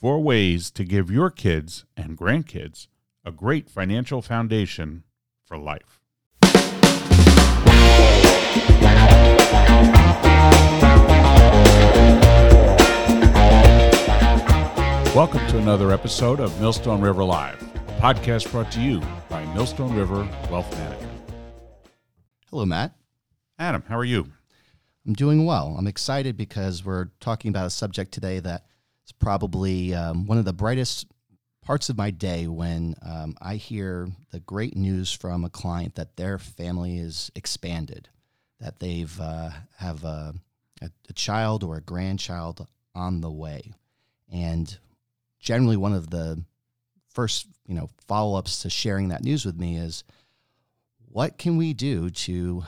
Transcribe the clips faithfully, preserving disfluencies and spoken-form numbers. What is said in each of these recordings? Four ways to give your kids and grandkids a great financial foundation for life. Welcome to another episode of Millstone River Live, a podcast brought to you by Millstone River Wealth Management. Hello, Matt. Adam, how are you? I'm doing well. I'm excited because we're talking about a subject today that is probably um, one of the brightest parts of my day when um, I hear the great news from a client that their family is expanded, that they've uh, have a, a, a child or a grandchild on the way. And generally one of the first, you know, follow-ups to sharing that news with me is, what can we do to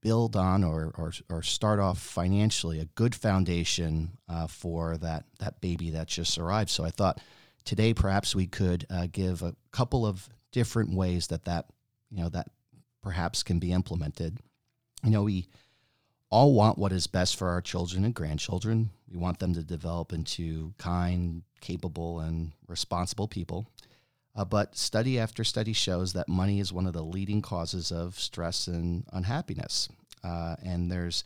build on or or, or start off financially a good foundation uh, for that, that baby that just arrived? So I thought today perhaps we could uh, give a couple of different ways that that, you know, that perhaps can be implemented. You know, we all want what is best for our children and grandchildren. We want them to develop into kind, capable, and responsible people. Uh, but study after study shows that money is one of the leading causes of stress and unhappiness. Uh, and there's,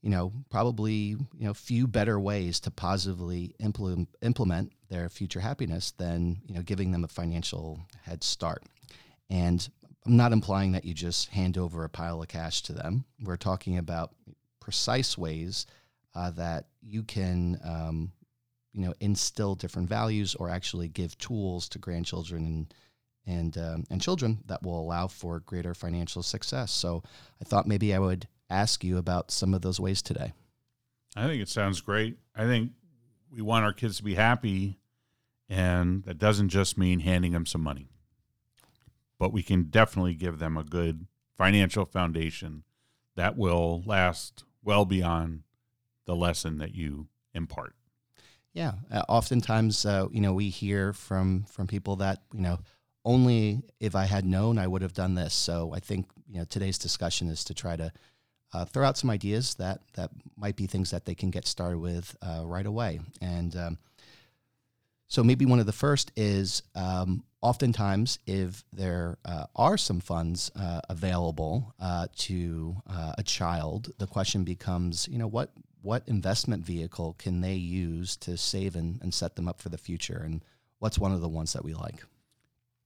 you know, probably, you know, few better ways to positively implement, implement their future happiness than, you know, giving them a financial head start. And I'm not implying that you just hand over a pile of cash to them. We're talking about precise ways uh, that you can, um, you know, instill different values or actually give tools to grandchildren and and um, and children that will allow for greater financial success. So I thought maybe I would ask you about some of those ways today. I think it sounds great. I think we want our kids to be happy, and that doesn't just mean handing them some money, but we can definitely give them a good financial foundation that will last well beyond the lesson that you impart. Yeah. Uh, oftentimes, uh, you know, we hear from, from people that, you know, only if I had known, I would have done this. So I think, you know, today's discussion is to try to uh, throw out some ideas that, that might be things that they can get started with uh, right away. And um, so maybe one of the first is, um, oftentimes, if there uh, are some funds uh, available uh, to uh, a child, the question becomes, you know, what what investment vehicle can they use to save and, and set them up for the future? And what's one of the ones that we like?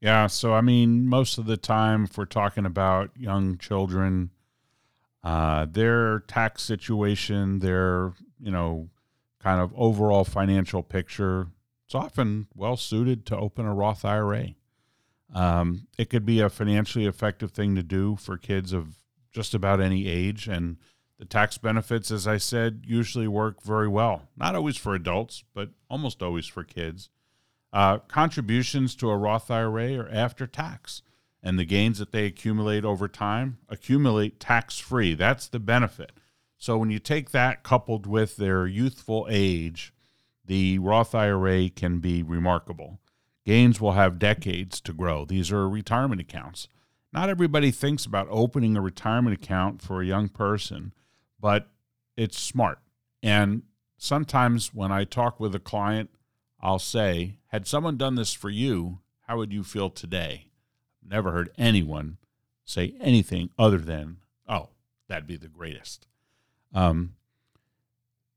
Yeah, so, I mean, most of the time, if we're talking about young children, uh, their tax situation, their, you know, kind of overall financial picture, it's often well-suited to open a Roth I R A. Um, it could be a financially effective thing to do for kids of just about any age, and the tax benefits, as I said, usually work very well. Not always for adults, but almost always for kids. Uh, contributions to a Roth I R A are after tax, and the gains that they accumulate over time accumulate tax-free. That's the benefit. So when you take that coupled with their youthful age, the Roth I R A can be remarkable. Gains will have decades to grow. These are retirement accounts. Not everybody thinks about opening a retirement account for a young person, but it's smart. And sometimes when I talk with a client, I'll say, had someone done this for you, how would you feel today? I've never heard anyone say anything other than, oh, that'd be the greatest. Um,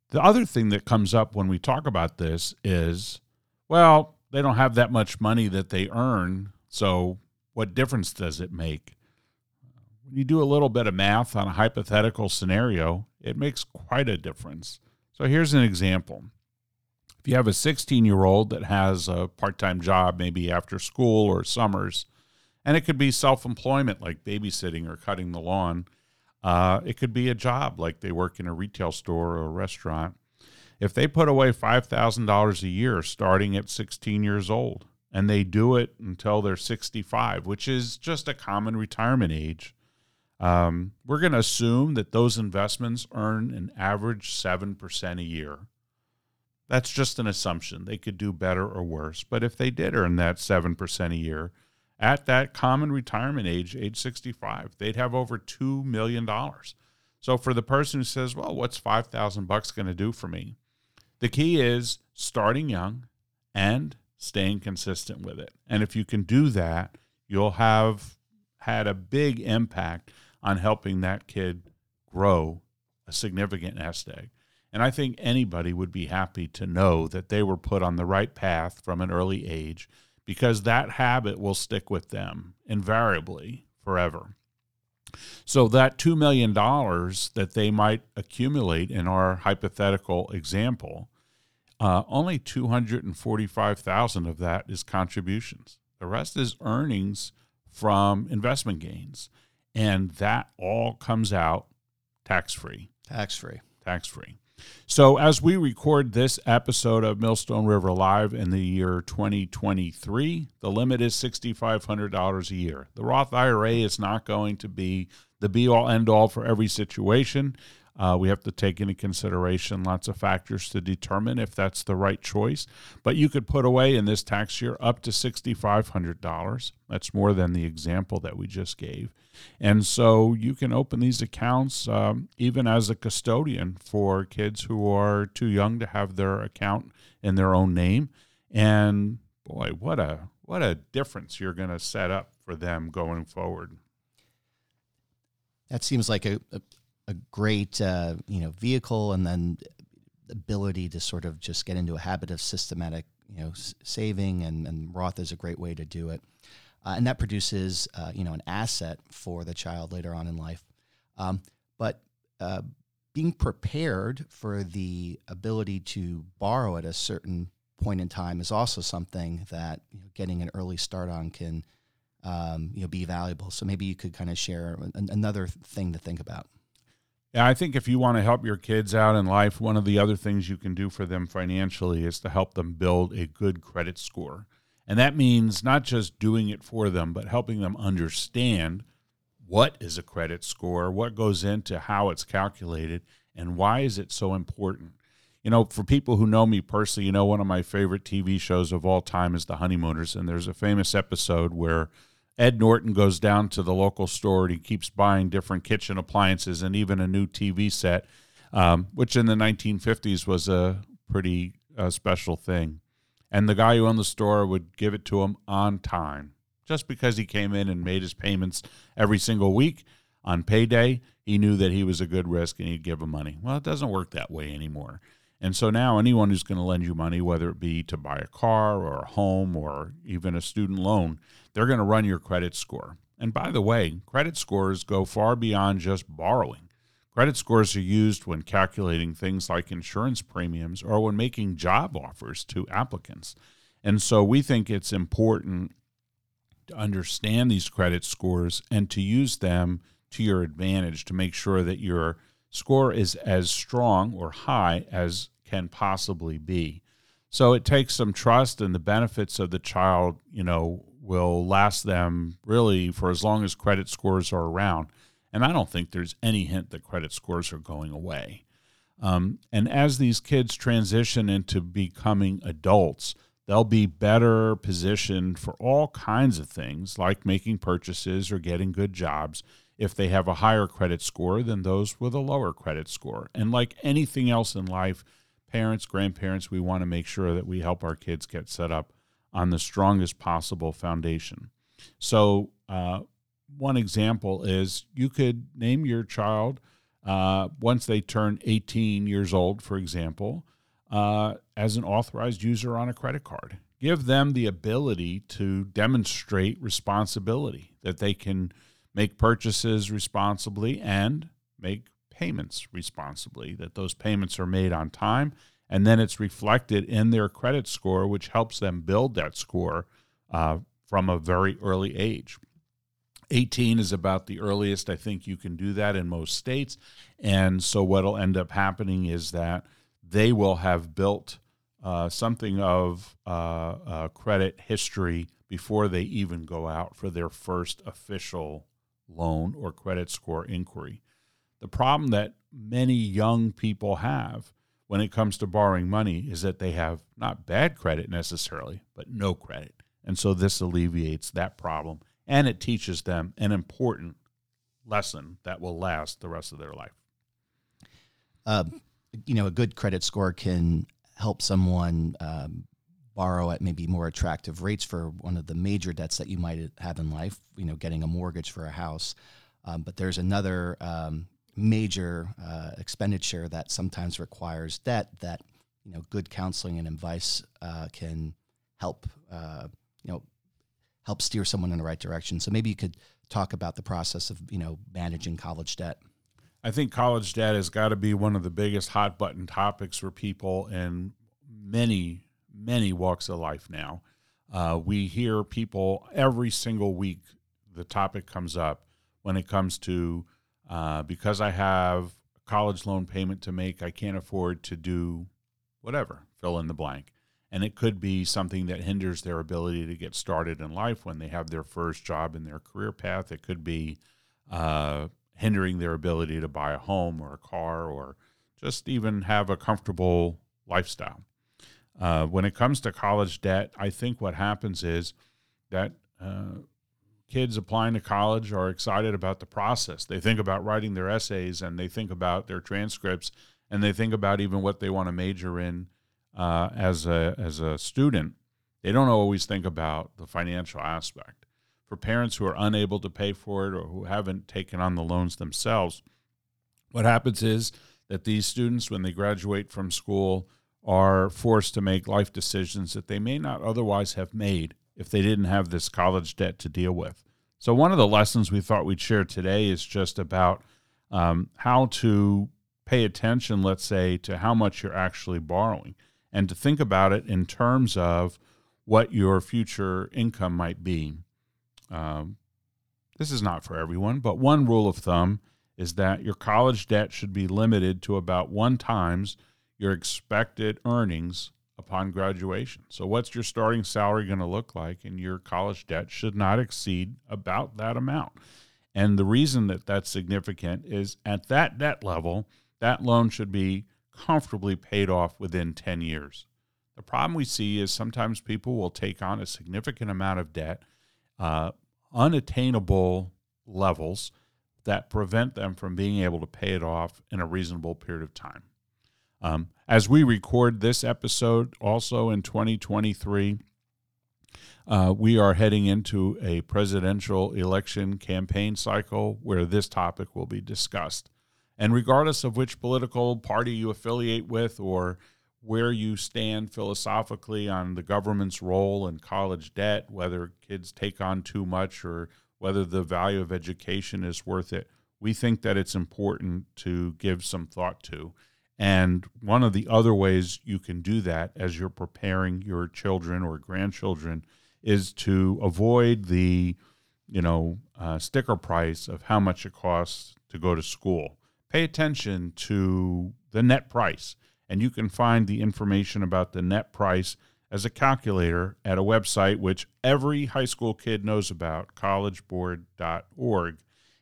The other thing that comes up when we talk about this is, well, they don't have that much money that they earn, so what difference does it make? When you do a little bit of math on a hypothetical scenario, it makes quite a difference. So here's an example. If you have a sixteen-year-old that has a part-time job, maybe after school or summers, and it could be self-employment like babysitting or cutting the lawn, Uh, it could be a job like they work in a retail store or a restaurant. If they put away five thousand dollars a year starting at sixteen years old, and they do it until they're sixty-five, which is just a common retirement age, um, we're going to assume that those investments earn an average seven percent a year. That's just an assumption. They could do better or worse. But if they did earn that seven percent a year, at that common retirement age, age sixty-five, they'd have over two million dollars. So for the person who says, well, what's five thousand bucks going to do for me? The key is starting young and staying consistent with it. And if you can do that, you'll have had a big impact on helping that kid grow a significant nest egg. And I think anybody would be happy to know that they were put on the right path from an early age, because that habit will stick with them invariably forever. So that two million dollars that they might accumulate in our hypothetical example, uh, only two hundred forty-five thousand dollars of that is contributions. The rest is earnings from investment gains. And that all comes out tax-free. Tax-free. Tax-free. So as we record this episode of Millstone River Live in the year twenty twenty-three, the limit is six thousand five hundred dollars a year. The Roth I R A is not going to be the be-all, end-all for every situation. Uh, we have to take into consideration lots of factors to determine if that's the right choice. But you could put away in this tax year up to six thousand five hundred dollars. That's more than the example that we just gave. And so you can open these accounts um, even as a custodian for kids who are too young to have their account in their own name. And boy, what a what a difference you're going to set up for them going forward. That seems like a... a- a great, uh, you know, vehicle, and then ability to sort of just get into a habit of systematic, you know, s- saving, and, and Roth is a great way to do it. Uh, and that produces, uh, you know, an asset for the child later on in life. Um, but uh, being prepared for the ability to borrow at a certain point in time is also something that, you know, getting an early start on can, um, you know, be valuable. So maybe you could kind of share an- another thing to think about. Yeah, I think if you want to help your kids out in life, one of the other things you can do for them financially is to help them build a good credit score. And that means not just doing it for them, but helping them understand what is a credit score, what goes into how it's calculated, and why is it so important. You know, for people who know me personally, you know, one of my favorite T V shows of all time is The Honeymooners, and there's a famous episode where Ed Norton goes down to the local store and he keeps buying different kitchen appliances and even a new T V set, um, which in the nineteen fifties was a pretty uh, special thing. And the guy who owned the store would give it to him on time. Just because he came in and made his payments every single week on payday, he knew that he was a good risk and he'd give him money. Well, it doesn't work that way anymore. And so now anyone who's going to lend you money, whether it be to buy a car or a home or even a student loan, they're going to run your credit score. And by the way, credit scores go far beyond just borrowing. Credit scores are used when calculating things like insurance premiums or when making job offers to applicants. And so we think it's important to understand these credit scores and to use them to your advantage to make sure that you're score is as strong or high as can possibly be. So it takes some trust, and the benefits of the child, you know, will last them really for as long as credit scores are around. And I don't think there's any hint that credit scores are going away. Um, and as these kids transition into becoming adults, they'll be better positioned for all kinds of things like making purchases or getting good jobs if they have a higher credit score than those with a lower credit score. And like anything else in life, parents, grandparents, we want to make sure that we help our kids get set up on the strongest possible foundation. So uh, one example is you could name your child uh, once they turn eighteen years old, for example, uh, as an authorized user on a credit card. Give them the ability to demonstrate responsibility, that they can make purchases responsibly and make payments responsibly, that those payments are made on time, and then it's reflected in their credit score, which helps them build that score uh, from a very early age. eighteen is about the earliest I think you can do that in most states, and so what will end up happening is that they will have built uh, something of uh, uh, credit history before they even go out for their first official loan or credit score inquiry. The problem that many young people have when it comes to borrowing money is that they have not bad credit necessarily, but no credit. And so this alleviates that problem, and it teaches them an important lesson that will last the rest of their life. Uh, you know, a good credit score can help someone um, borrow at maybe more attractive rates for one of the major debts that you might have in life, you know, getting a mortgage for a house. Um, but there's another um, major uh, expenditure that sometimes requires debt that, you know, good counseling and advice uh, can help, uh, you know, help steer someone in the right direction. So maybe you could talk about the process of, you know, managing college debt. I think college debt has got to be one of the biggest hot button topics for people in many, many walks of life now. Uh, we hear people every single week, the topic comes up when it comes to, uh, because I have a college loan payment to make, I can't afford to do whatever, fill in the blank. And it could be something that hinders their ability to get started in life when they have their first job in their career path. It could be uh, hindering their ability to buy a home or a car or just even have a comfortable lifestyle. Uh, when it comes to college debt, I think what happens is that uh, kids applying to college are excited about the process. They think about writing their essays, and they think about their transcripts, and they think about even what they want to major in uh, as a as a student. They don't always think about the financial aspect. For parents who are unable to pay for it or who haven't taken on the loans themselves, what happens is that these students, when they graduate from school, are forced to make life decisions that they may not otherwise have made if they didn't have this college debt to deal with. So one of the lessons we thought we'd share today is just about um, how to pay attention, let's say, to how much you're actually borrowing, and to think about it in terms of what your future income might be. Um, this is not for everyone, but one rule of thumb is that your college debt should be limited to about one times your expected earnings upon graduation. So what's your starting salary going to look like? And your college debt should not exceed about that amount. And the reason that that's significant is at that debt level, that loan should be comfortably paid off within ten years. The problem we see is sometimes people will take on a significant amount of debt, uh, unattainable levels that prevent them from being able to pay it off in a reasonable period of time. Um, as we record this episode, also in twenty twenty-three, uh, we are heading into a presidential election campaign cycle where this topic will be discussed. And regardless of which political party you affiliate with or where you stand philosophically on the government's role in college debt, whether kids take on too much or whether the value of education is worth it, we think that it's important to give some thought to. And one of the other ways you can do that as you're preparing your children or grandchildren is to avoid the, you know, uh, sticker price of how much it costs to go to school. Pay attention to the net price, and you can find the information about the net price as a calculator at a website which every high school kid knows about, college board dot org.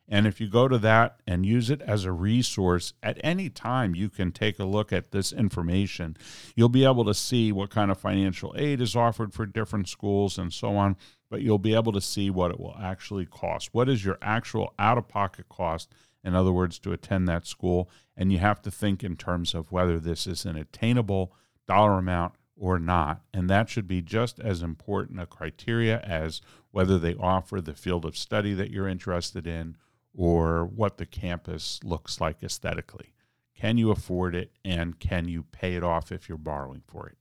And if you go to that and use it as a resource, at any time you can take a look at this information. You'll be able to see what kind of financial aid is offered for different schools and so on, but you'll be able to see what it will actually cost. What is your actual out-of-pocket cost, in other words, to attend that school? And you have to think in terms of whether this is an attainable dollar amount or not. And that should be just as important a criteria as whether they offer the field of study that you're interested in, or what the campus looks like aesthetically. Can you afford it, and can you pay it off if you're borrowing for it?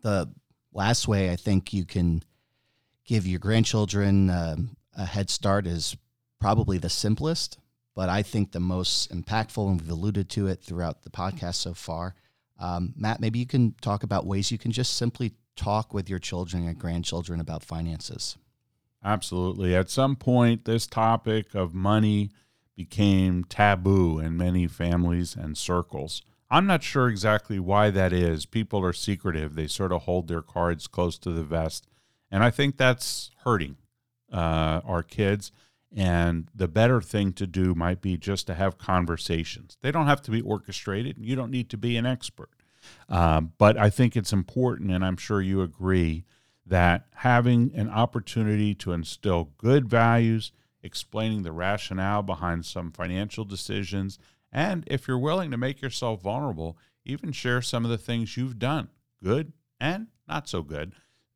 The last way I think you can give your grandchildren um, a head start is probably the simplest, but I think the most impactful, and we've alluded to it throughout the podcast so far. Um, Matt, maybe you can talk about ways you can just simply talk with your children and grandchildren about finances. Absolutely. At some point, this topic of money became taboo in many families and circles. I'm not sure exactly why that is. People are secretive. They sort of hold their cards close to the vest. And I think that's hurting uh, our kids. And the better thing to do might be just to have conversations. They don't have to be orchestrated, and you don't need to be an expert. Um, but I think it's important, and I'm sure you agree, that having an opportunity to instill good values, explaining the rationale behind some financial decisions, and if you're willing to make yourself vulnerable, Even share some of the things you've done, good and not so good,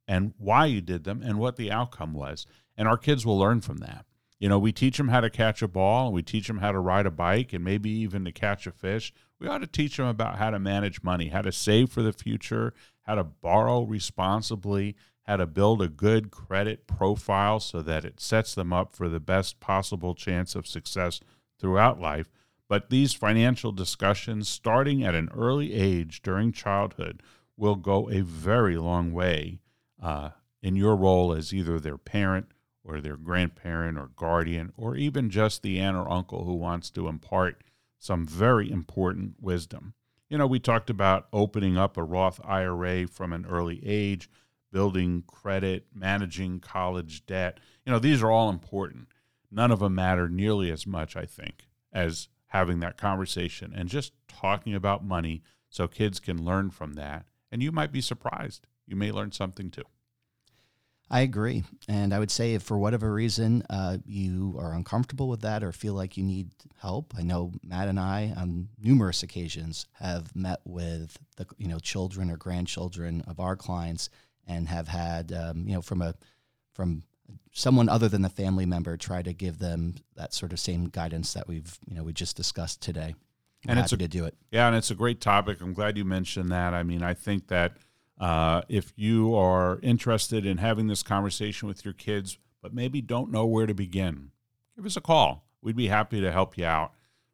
and why you did them and what the outcome was. And our kids will learn from that. You know, we teach them how to catch a ball, and we teach them how to ride a bike, and maybe even to catch a fish. We ought to teach them about how to manage money, how to save for the future, how to borrow responsibly, how to build a good credit profile so that it sets them up for the best possible chance of success throughout life. But these financial discussions, starting at an early age during childhood, will go a very long way uh, in your role as either their parent or their grandparent or guardian, or even just the aunt or uncle who wants to impart some very important wisdom. You know, we talked about opening up a Roth I R A from an early age, building credit, managing college debt. You know, these are all important. None of them matter nearly as much, I think, as having that conversation and just talking about money so kids can learn from that. And you might be surprised. You may learn something too. I agree. And I would say if for whatever reason uh, you are uncomfortable with that or feel like you need help, I know Matt and I on numerous occasions have met with the you know children or grandchildren of our clients and have had um, you know from a from someone other than the family member try to give them that sort of same guidance that we've you know we just discussed today. I'm and happy it's a, to do it. Yeah, and it's a great topic. I'm glad you mentioned that. I mean, I think that Uh, if you are interested in having this conversation with your kids, but maybe don't know where to begin, give us a call. We'd be happy to help you out.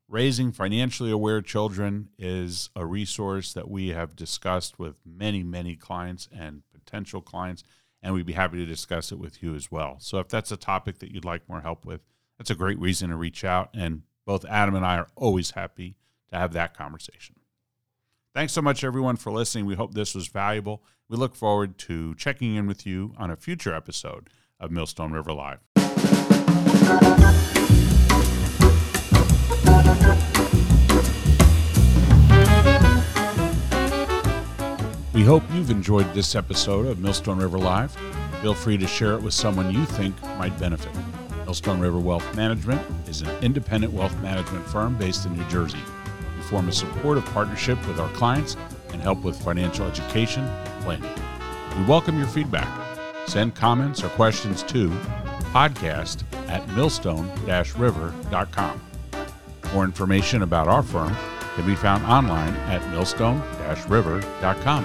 Raising Financially Aware Children is a resource that we have discussed with many, many clients and potential clients, and we'd be happy to discuss it with you as well. So if that's a topic that you'd like more help with, that's a great reason to reach out. And both Adam and I are always happy to have that conversation. Thanks so much, everyone, for listening. We hope this was valuable. We look forward to checking in with you on a future episode of Millstone River Live. We hope you've enjoyed this episode of Millstone River Live. Feel free to share it with someone you think might benefit. Millstone River Wealth Management is an independent wealth management firm based in New Jersey. Form a supportive partnership with our clients and help with financial education and planning. We welcome your feedback. Send comments or questions to podcast at millstone dash river dot com. More information about our firm can be found online at millstone dash river dot com.